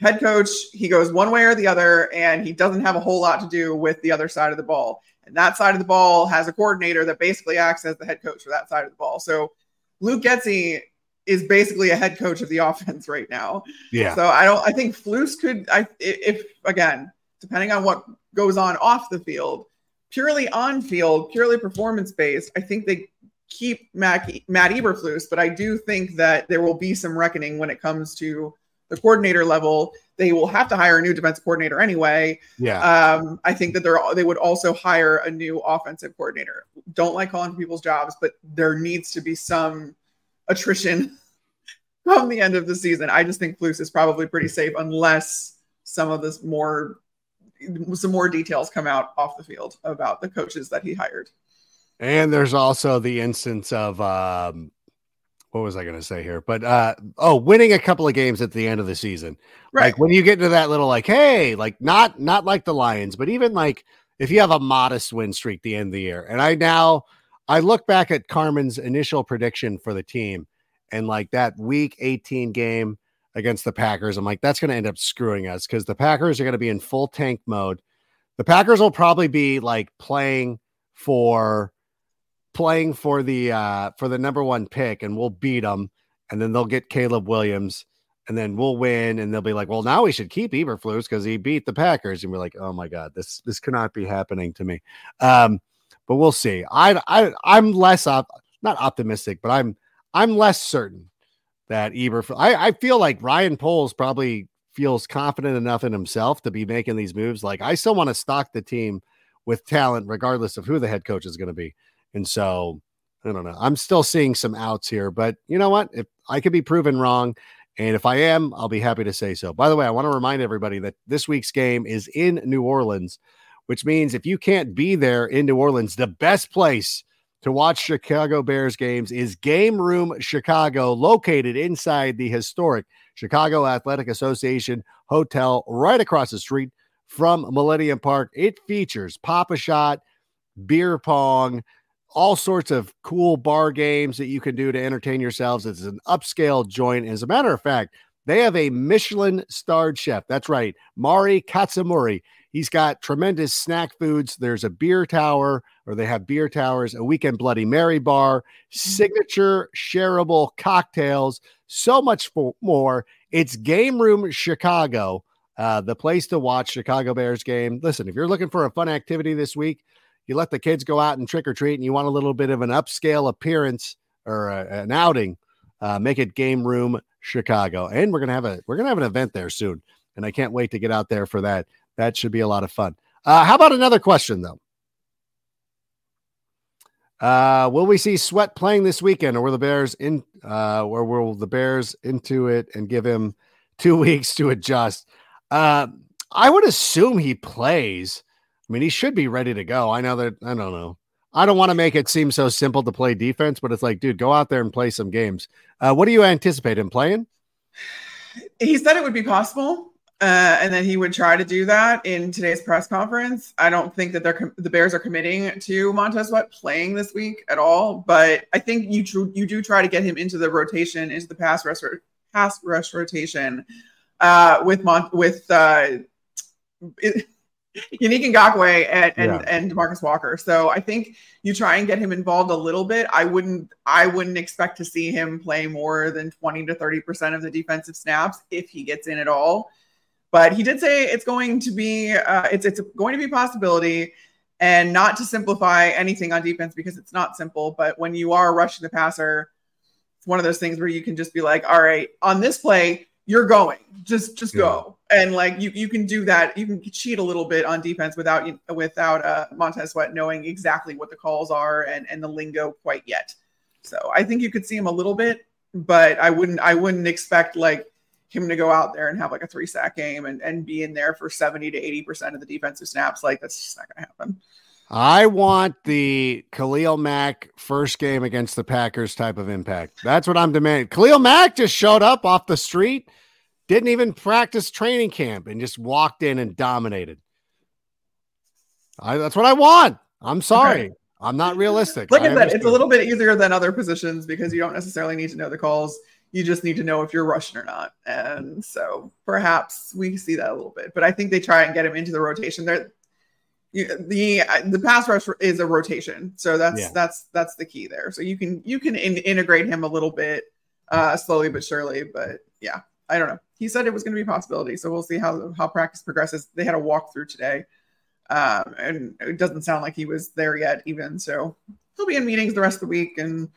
head coach, he goes one way or the other, and he doesn't have a whole lot to do with the other side of the ball. And that side of the ball has a coordinator that basically acts as the head coach for that side of the ball. So Luke Getsy is basically a head coach of the offense right now. Yeah. So I think Flus could, if again, depending on what goes on off the field, purely on field, purely performance based, I think they keep Matt Eberflus, but I do think that there will be some reckoning when it comes to the coordinator level. They will have to hire a new defensive coordinator anyway. Yeah. I think that they would also hire a new offensive coordinator. Don't like calling for people's jobs, but there needs to be some attrition from the end of the season. I just think Flus is probably pretty safe unless some more details come out off the field about the coaches that he hired. And there's also the instance of, what was I going to say here? But, winning a couple of games at the end of the season. Right. Like when you get into that little, like, hey, like not like the Lions, but even like if you have a modest win streak the end of the year. And I look back at Carmen's initial prediction for the team, and like that week 18 game against the Packers, I'm like, that's going to end up screwing us because the Packers are going to be in full tank mode. The Packers will probably be like playing for the number 1 pick, and we'll beat them, and then they'll get Caleb Williams, and then we'll win, and they'll be like, well, now we should keep Eberflus because he beat the Packers, and we're like, oh my God, this cannot be happening to me. But we'll see. I'm less not optimistic, but I'm less certain that Eberflus. I feel like Ryan Poles probably feels confident enough in himself to be making these moves. Like, I still want to stock the team with talent, regardless of who the head coach is going to be. And so I don't know. I'm still seeing some outs here, but you know what? If I could be proven wrong, and if I am, I'll be happy to say so. By the way, I want to remind everybody that this week's game is in New Orleans, which means if you can't be there in New Orleans, the best place to watch Chicago Bears games is Game Room Chicago, located inside the historic Chicago Athletic Association Hotel right across the street from Millennium Park. It features Papa Shot, beer pong, all sorts of cool bar games that you can do to entertain yourselves. It's an upscale joint. As a matter of fact, they have a Michelin-starred chef. That's right, Mari Katsumori. He's got tremendous snack foods. There's a beer tower, or they have beer towers, a weekend Bloody Mary bar, signature shareable cocktails, so much more. It's Game Room Chicago, the place to watch Chicago Bears game. Listen, if you're looking for a fun activity this week, you let the kids go out and trick or treat, and you want a little bit of an upscale appearance or an outing, make it Game Room Chicago. And we're gonna have an event there soon, and I can't wait to get out there for that. That should be a lot of fun. How about another question though? Will we see Sweat playing this weekend, or will the Bears into it and give him 2 weeks to adjust? I would assume he plays. I mean, he should be ready to go. I know that. I don't know. I don't want to make it seem so simple to play defense, but it's like, dude, go out there and play some games. What do you anticipate him playing? He said it would be possible, and that he would try to do that in today's press conference. I don't think that the Bears are committing to Montez Sweat playing this week at all, but I think you do try to get him into the rotation, into the pass rush rotation with Yannick Ngakoue and DeMarcus Walker. So I think you try and get him involved a little bit. I wouldn't expect to see him play more than 20 to 30% of the defensive snaps if he gets in at all. But he did say it's going to be it's going to be a possibility, and not to simplify anything on defense because it's not simple. But when you are rushing the passer, it's one of those things where you can just be like, all right, on this play, you're going, just go. And like, you can do that. You can cheat a little bit on defense without Montez Sweat knowing exactly what the calls are and the lingo quite yet. So I think you could see him a little bit, but I wouldn't expect like him to go out there and have like a 3-sack game and be in there for 70 to 80% of the defensive snaps. Like, that's just not going to happen. I want the Khalil Mack first game against the Packers type of impact. That's what I'm demanding. Khalil Mack just showed up off the street, didn't even practice training camp, and just walked in and dominated. That's what I want. I'm sorry. Okay. I'm not realistic. Look at that. It's a little bit easier than other positions because you don't necessarily need to know the calls. You just need to know if you're rushing or not. And so perhaps we see that a little bit. But I think they try and get him into the rotation. The pass rush is a rotation, so that's the key there. So you can integrate him a little bit, slowly but surely. But yeah, I don't know. He said it was going to be a possibility, so we'll see how practice progresses. They had a walkthrough today, and it doesn't sound like he was there yet even. So he'll be in meetings the rest of the week and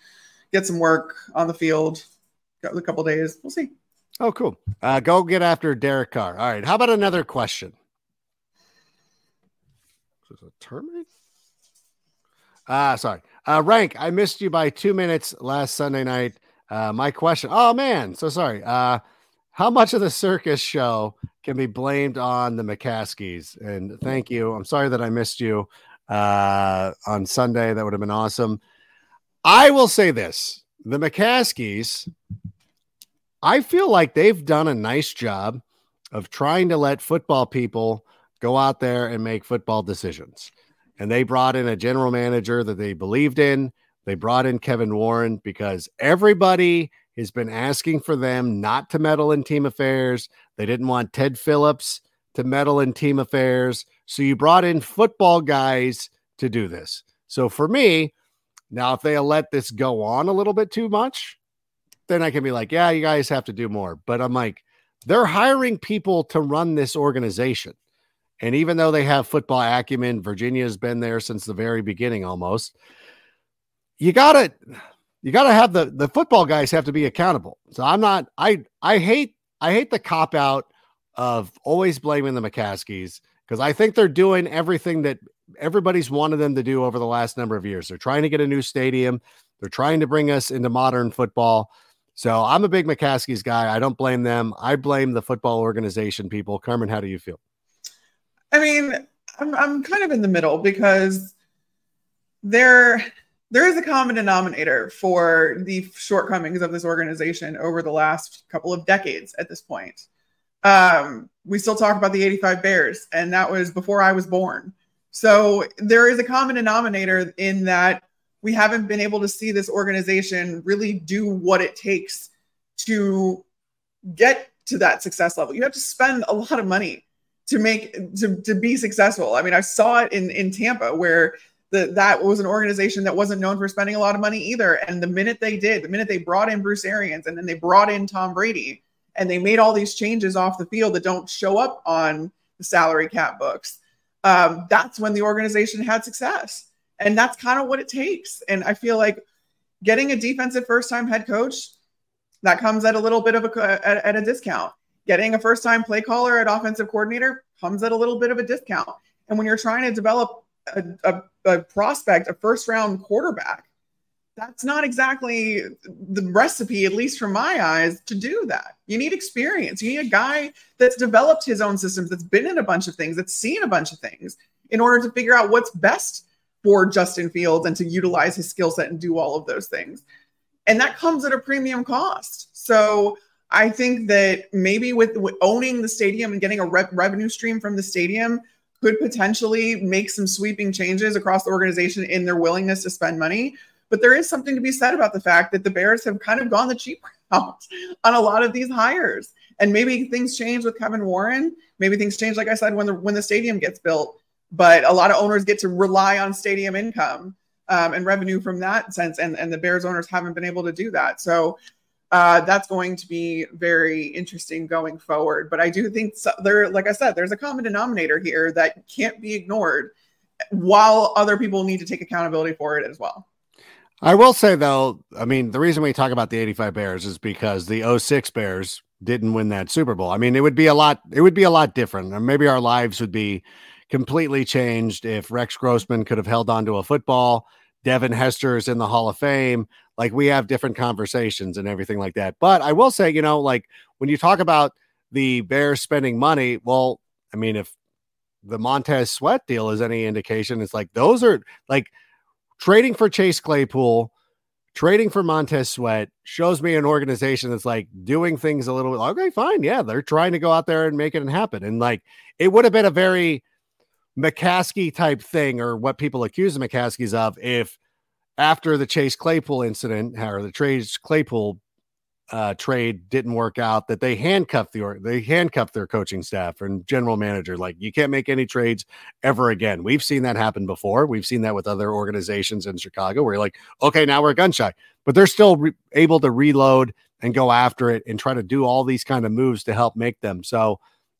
get some work on the field. Got a couple days. We'll see. Oh, cool. Go get after Derek Carr. All right. How about another question? Rank, I missed you by 2 minutes last Sunday night. My question. Oh man, so sorry. How much of the circus show can be blamed on the McCaskies? And thank you. I'm sorry that I missed you on Sunday. That would have been awesome. I will say this: the McCaskies, I feel like they've done a nice job of trying to let football people go out there and make football decisions. And they brought in a general manager that they believed in. They brought in Kevin Warren because everybody has been asking for them not to meddle in team affairs. They didn't want Ted Phillips to meddle in team affairs. So you brought in football guys to do this. So for me, now if they let this go on a little bit too much, then I can be like, yeah, you guys have to do more. But I'm like, they're hiring people to run this organization. And even though they have football acumen, Virginia's been there since the very beginning almost. You gotta have the football guys have to be accountable. So I'm not. I hate the cop out of always blaming the McCaskies because I think they're doing everything that everybody's wanted them to do over the last number of years. They're trying to get a new stadium. They're trying to bring us into modern football. So I'm a big McCaskies guy. I don't blame them. I blame the football organization people. Carmen, how do you feel? I mean, I'm kind of in the middle because there is a common denominator for the shortcomings of this organization over the last couple of decades at this point. We still talk about the 85 Bears, and that was before I was born. So there is a common denominator in that we haven't been able to see this organization really do what it takes to get to that success level. You have to spend a lot of money to be successful. I mean, I saw it in Tampa where that was an organization that wasn't known for spending a lot of money either. And the minute they brought in Bruce Arians and then they brought in Tom Brady and they made all these changes off the field that don't show up on the salary cap books, that's when the organization had success. And that's kind of what it takes. And I feel like getting a defensive first-time head coach, that comes at a little bit of a discount. Getting a first-time play caller at offensive coordinator comes at a little bit of a discount. And when you're trying to develop a prospect, a first-round quarterback. That's not exactly the recipe, at least from my eyes, to do that. You need experience. You need a guy that's developed his own systems, that's been in a bunch of things, that's seen a bunch of things in order to figure out what's best for Justin Fields and to utilize his skill set and do all of those things. And that comes at a premium cost. So I think that maybe with owning the stadium and getting a revenue stream from the stadium could potentially make some sweeping changes across the organization in their willingness to spend money. But there is something to be said about the fact that the Bears have kind of gone the cheap route on a lot of these hires. And maybe things change with Kevin Warren. Maybe things change, like I said, when the stadium gets built. But a lot of owners get to rely on stadium income and revenue from that sense. And the Bears owners haven't been able to do that. So that's going to be very interesting going forward. But I do think like I said, there's a common denominator here that can't be ignored while other people need to take accountability for it as well. I will say, though, I mean, the reason we talk about the 85 Bears is because the 06 Bears didn't win that Super Bowl. I mean, it would be a lot different. And maybe our lives would be completely changed if Rex Grossman could have held on to a football. Devin Hester is in the Hall of Fame. Like, we have different conversations and everything like that. But I will say, you know, like, when you talk about the Bears spending money, well, I mean, if the Montez Sweat deal is any indication, it's like those are like, trading for Chase Claypool, trading for Montez Sweat shows me an organization that's like doing things a little bit. Okay, fine. Yeah. They're trying to go out there and make it happen. And like, it would have been a very McCaskey type thing, or what people accuse the McCaskies of, if after the Chase Claypool incident or the Chase Claypool trade didn't work out, that they handcuffed their coaching staff and general manager. Like, you can't make any trades ever again. We've seen that happen before. We've seen that with other organizations in Chicago where you're like, okay, now we're gun shy, but they're still able to reload and go after it and try to do all these kind of moves to help make them. So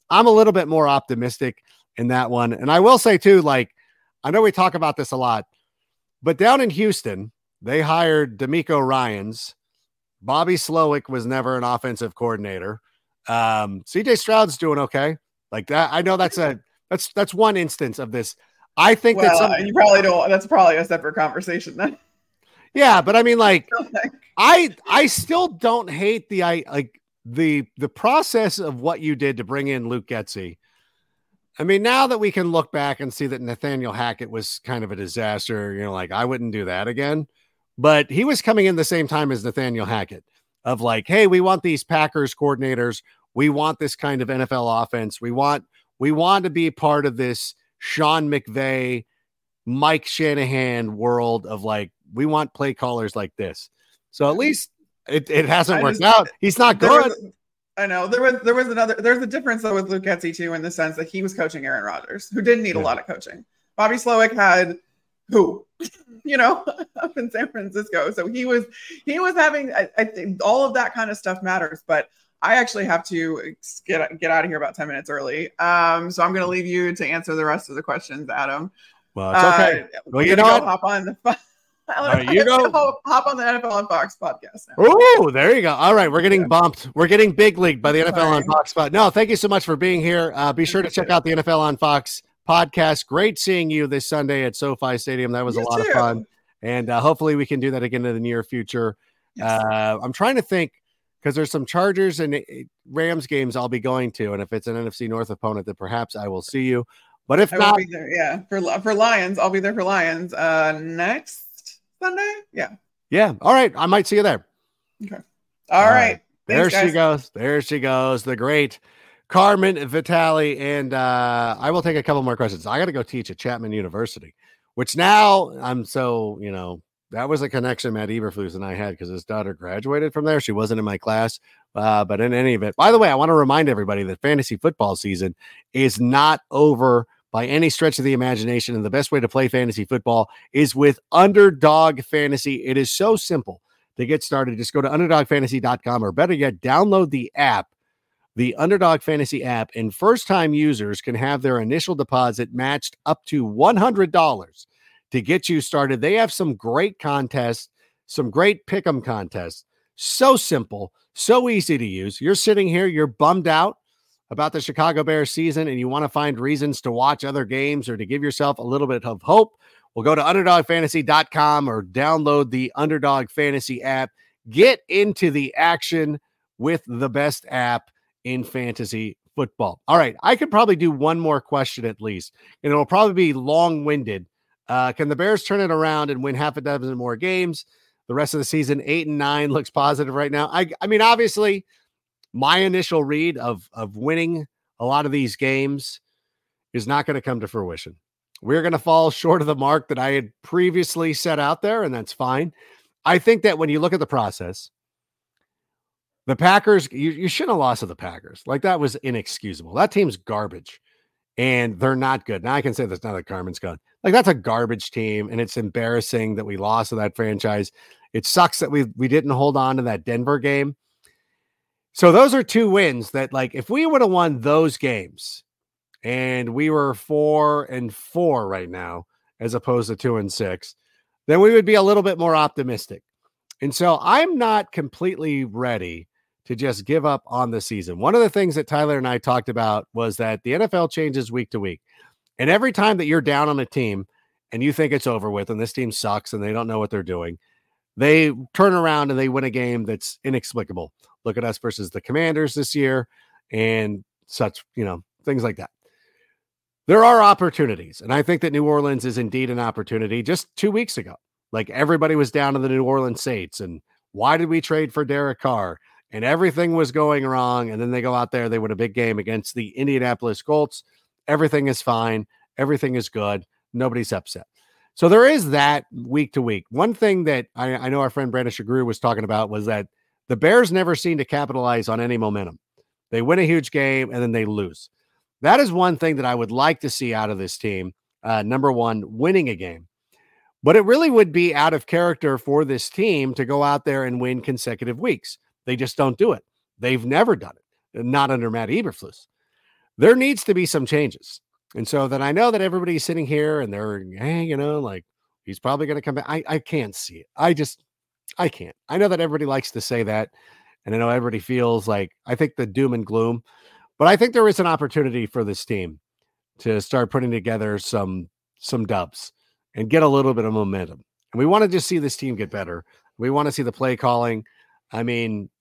I'm a little bit more optimistic in that one. And I will say too, like, I know we talk about this a lot, but down in Houston, they hired D'Amico Ryans. Bobby Slowick was never an offensive coordinator. CJ Stroud's doing okay. Like that. I know that's one instance of this. I think you probably don't, that's probably a separate conversation then. Yeah. But I mean, like, I still don't hate the process of what you did to bring in Luke Getsy. I mean, now that we can look back and see that Nathaniel Hackett was kind of a disaster, you know, like, I wouldn't do that again. But he was coming in the same time as Nathaniel Hackett of like, hey, we want these Packers coordinators. We want this kind of NFL offense. We want to be part of this Sean McVay, Mike Shanahan world of like, we want play callers like this. So at least it hasn't worked out. He's not good. I know there was another, there's a difference though with Luke Getsy too, in the sense that he was coaching Aaron Rodgers, who didn't need a lot of coaching. Bobby Slowick had who, you know, up in San Francisco. So he was having, I think all of that kind of stuff matters, but I actually have to get out of here about 10 minutes early. So I'm going to leave you to answer the rest of the questions, Adam. Well, it's okay. Well, you know what? Hop on the NFL on Fox podcast now. Oh, there you go. All right, we're getting bumped. We're getting big leagued by the NFL on Fox pod. No, thank you so much for being here. Be sure to check out the NFL on Fox podcast. Great seeing you this Sunday at SoFi Stadium. That was a lot of fun. And hopefully we can do that again in the near future. Yes. I'm trying to think, because there's some Chargers and Rams games I'll be going to. And if it's an NFC North opponent, then perhaps I will see you. But if not, be there, yeah, for Lions, I'll be there for Lions next Sunday. Yeah. Yeah. All right. I might see you there. Okay. All right. Thanks, guys. There she goes. The great Carmen Vitali, and I will take a couple more questions. I got to go teach at Chapman University, which now I'm so, you know, that was a connection Matt Eberflus and I had because his daughter graduated from there. She wasn't in my class, but in any event, by the way, I want to remind everybody that fantasy football season is not over by any stretch of the imagination, and the best way to play fantasy football is with Underdog Fantasy. It is so simple to get started. Just go to underdogfantasy.com, or better yet, download the app. The Underdog Fantasy app, and first-time users can have their initial deposit matched up to $100 to get you started. They have some great contests, some great pick'em contests. So simple, so easy to use. You're sitting here, you're bummed out about the Chicago Bears season and you want to find reasons to watch other games or to give yourself a little bit of hope, well, go to underdogfantasy.com or download the Underdog Fantasy app. Get into the action with the best app in fantasy football. All right, I could probably do one more question at least, and it'll probably be long-winded. Can the Bears turn it around and win half a dozen more games? The rest of the season, 8 and 9 looks positive right now. I mean, obviously, my initial read of winning a lot of these games is not going to come to fruition. We're going to fall short of the mark that I had previously set out there, and that's fine. I think that when you look at the process, the Packers, you shouldn't have lost to the Packers. Like, that was inexcusable. That team's garbage, and they're not good. Now I can say this now that Carmen's gone. Like, that's a garbage team, and it's embarrassing that we lost to that franchise. It sucks that we didn't hold on to that Denver game. So those are two wins that, like, if we would have won those games, and we were 4-4 right now, as opposed to 2-6, then we would be a little bit more optimistic. And so I'm not completely ready to just give up on the season. One of the things that Tyler and I talked about was that the NFL changes week to week. And every time that you're down on a team and you think it's over with and this team sucks and they don't know what they're doing, they turn around and they win a game that's inexplicable. Look at us versus the Commanders this year and such, you know, things like that. There are opportunities, and I think that New Orleans is indeed an opportunity. Just 2 weeks ago, like, everybody was down to the New Orleans Saints, and why did we trade for Derek Carr? And everything was going wrong, and then they go out there, they win a big game against the Indianapolis Colts. Everything is fine. Everything is good. Nobody's upset. So there is that week to week. One thing that I know our friend Brandon Shagru was talking about was that the Bears never seem to capitalize on any momentum. They win a huge game, and then they lose. That is one thing that I would like to see out of this team. Number one, winning a game. But it really would be out of character for this team to go out there and win consecutive weeks. They just don't do it. They've never done it, not under Matt Eberflus. There needs to be some changes. And so that, I know that everybody's sitting here and they're, hey, you know, like, he's probably going to come back. I can't see it. I can't. I know that everybody likes to say that. And I know everybody feels like, I think the doom and gloom. But I think there is an opportunity for this team to start putting together some dubs and get a little bit of momentum. And we want to just see this team get better. We want to see the play calling. I mean,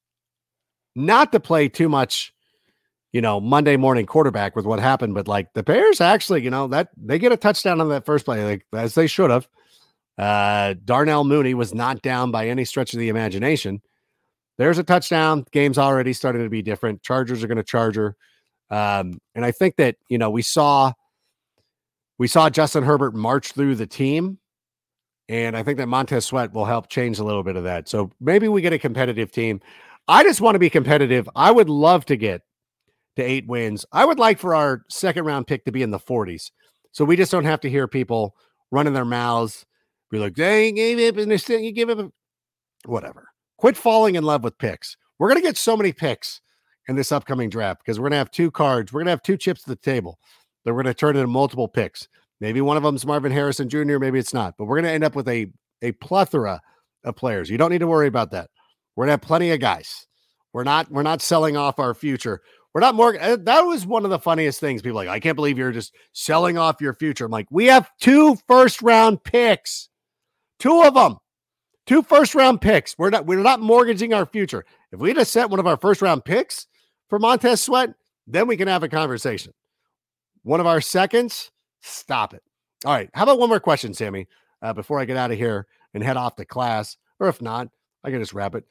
not to play too much, you know, Monday morning quarterback with what happened, but like, the Bears actually, you know, that they get a touchdown on that first play, like, as they should have. Darnell Mooney was not down by any stretch of the imagination. There's a touchdown. Game's already starting to be different. Chargers are going to Charger. And I think that, you know, we saw Justin Herbert march through the team. And I think that Montez Sweat will help change a little bit of that. So maybe we get a competitive team. I just want to be competitive. I would love to get to 8 wins. I would like for our second round pick to be in the 40s. So we just don't have to hear people running their mouths. Be like, dang, you gave up and this thing, you give up whatever. Quit falling in love with picks. We're going to get so many picks in this upcoming draft because we're going to have 2 cards. We're going to have 2 chips to the table that we're going to turn into multiple picks. Maybe one of them is Marvin Harrison Jr. Maybe it's not, but we're going to end up with a plethora of players. You don't need to worry about that. We're going to have plenty of guys. We're not selling off our future. We're not more. That was one of the funniest things. People are like, I can't believe you're just selling off your future. I'm like, we have 2 first round picks, 2 of them. 2 first-round picks. We're not mortgaging our future. If we just set one of our first-round picks for Montez Sweat, then we can have a conversation. One of our seconds, stop it. All right, how about one more question, Sammy, before I get out of here and head off to class? Or if not, I can just wrap it.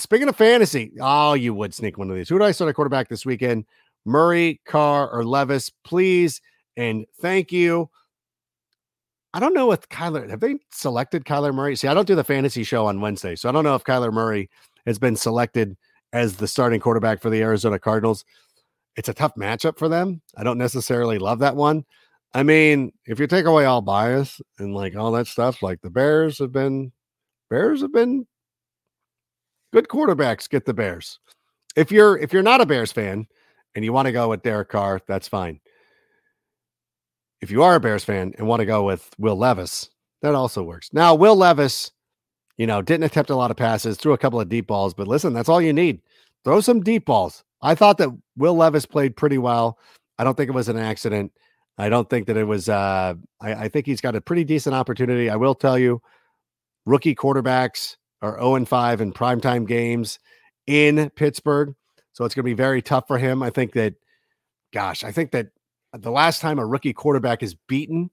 Speaking of fantasy, oh, you would sneak one of these. Who do I start at quarterback this weekend? Murray, Carr, or Levis? Please and thank you. I don't know if Kyler, have they selected Kyler Murray? See, I don't do the fantasy show on Wednesday, so I don't know if Kyler Murray has been selected as the starting quarterback for the Arizona Cardinals. It's a tough matchup for them. I don't necessarily love that one. I mean, if you take away all bias and like all that stuff, like the Bears have been good quarterbacks get the Bears. If you're not a Bears fan and you want to go with Derek Carr, that's fine. If you are a Bears fan and want to go with Will Levis, that also works. Now, Will Levis, you know, didn't attempt a lot of passes, threw a couple of deep balls, but listen, that's all you need. Throw some deep balls. I thought that Will Levis played pretty well. I don't think it was an accident. I don't think that it was, I think he's got a pretty decent opportunity. I will tell you, rookie quarterbacks are 0-5 in primetime games in Pittsburgh. So it's going to be very tough for him. I think that, gosh, I think that the last time a rookie quarterback is beaten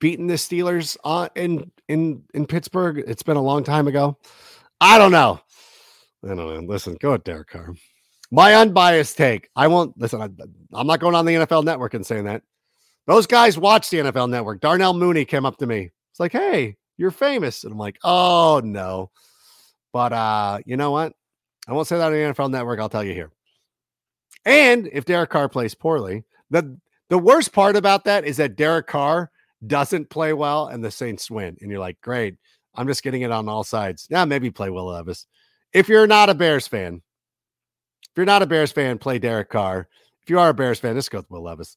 the Steelers in Pittsburgh, it's been a long time ago. I don't know. Listen, go with Derek Carr. My unbiased take. I'm not going on the NFL Network and saying that. Those guys watch the NFL Network. Darnell Mooney came up to me. It's like, hey, you're famous. And I'm like, oh, no. But you know what? I won't say that on the NFL Network. I'll tell you here. And if Derek Carr plays poorly, the worst part about that is that Derek Carr doesn't play well and the Saints win. And you're like, great. I'm just getting it on all sides. Now, maybe play Will Levis. If you're not a Bears fan, play Derek Carr. If you are a Bears fan, just go with Will Levis.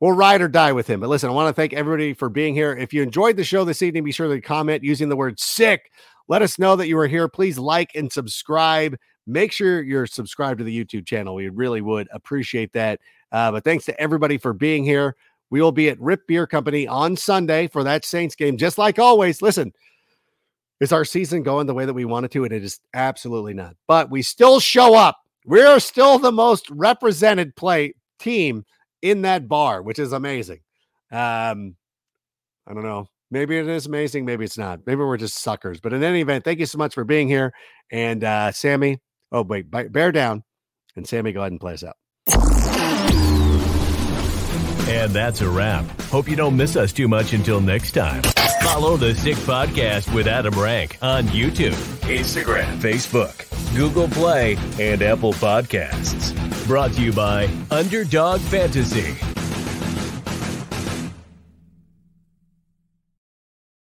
We'll ride or die with him. But listen, I want to thank everybody for being here. If you enjoyed the show this evening, be sure to comment using the word sick. Let us know that you were here. Please like and subscribe. Make sure you're subscribed to the YouTube channel. We really would appreciate that. But thanks to everybody for being here. We will be at Rip Beer Company on Sunday for that Saints game. Just like always, listen, is our season going the way that we want it to? And it is absolutely not. But we still show up. We're still the most represented play team in that bar, which is amazing. I don't know. Maybe it is amazing. Maybe it's not. Maybe we're just suckers. But in any event, thank you so much for being here. And Sammy, oh, wait, bear down. And Sammy, go ahead and play us out. And that's a wrap. Hope you don't miss us too much until next time. Follow The Sick Podcast with Adam Rank on YouTube, Instagram, Facebook, Google Play, and Apple Podcasts. Brought to you by Underdog Fantasy.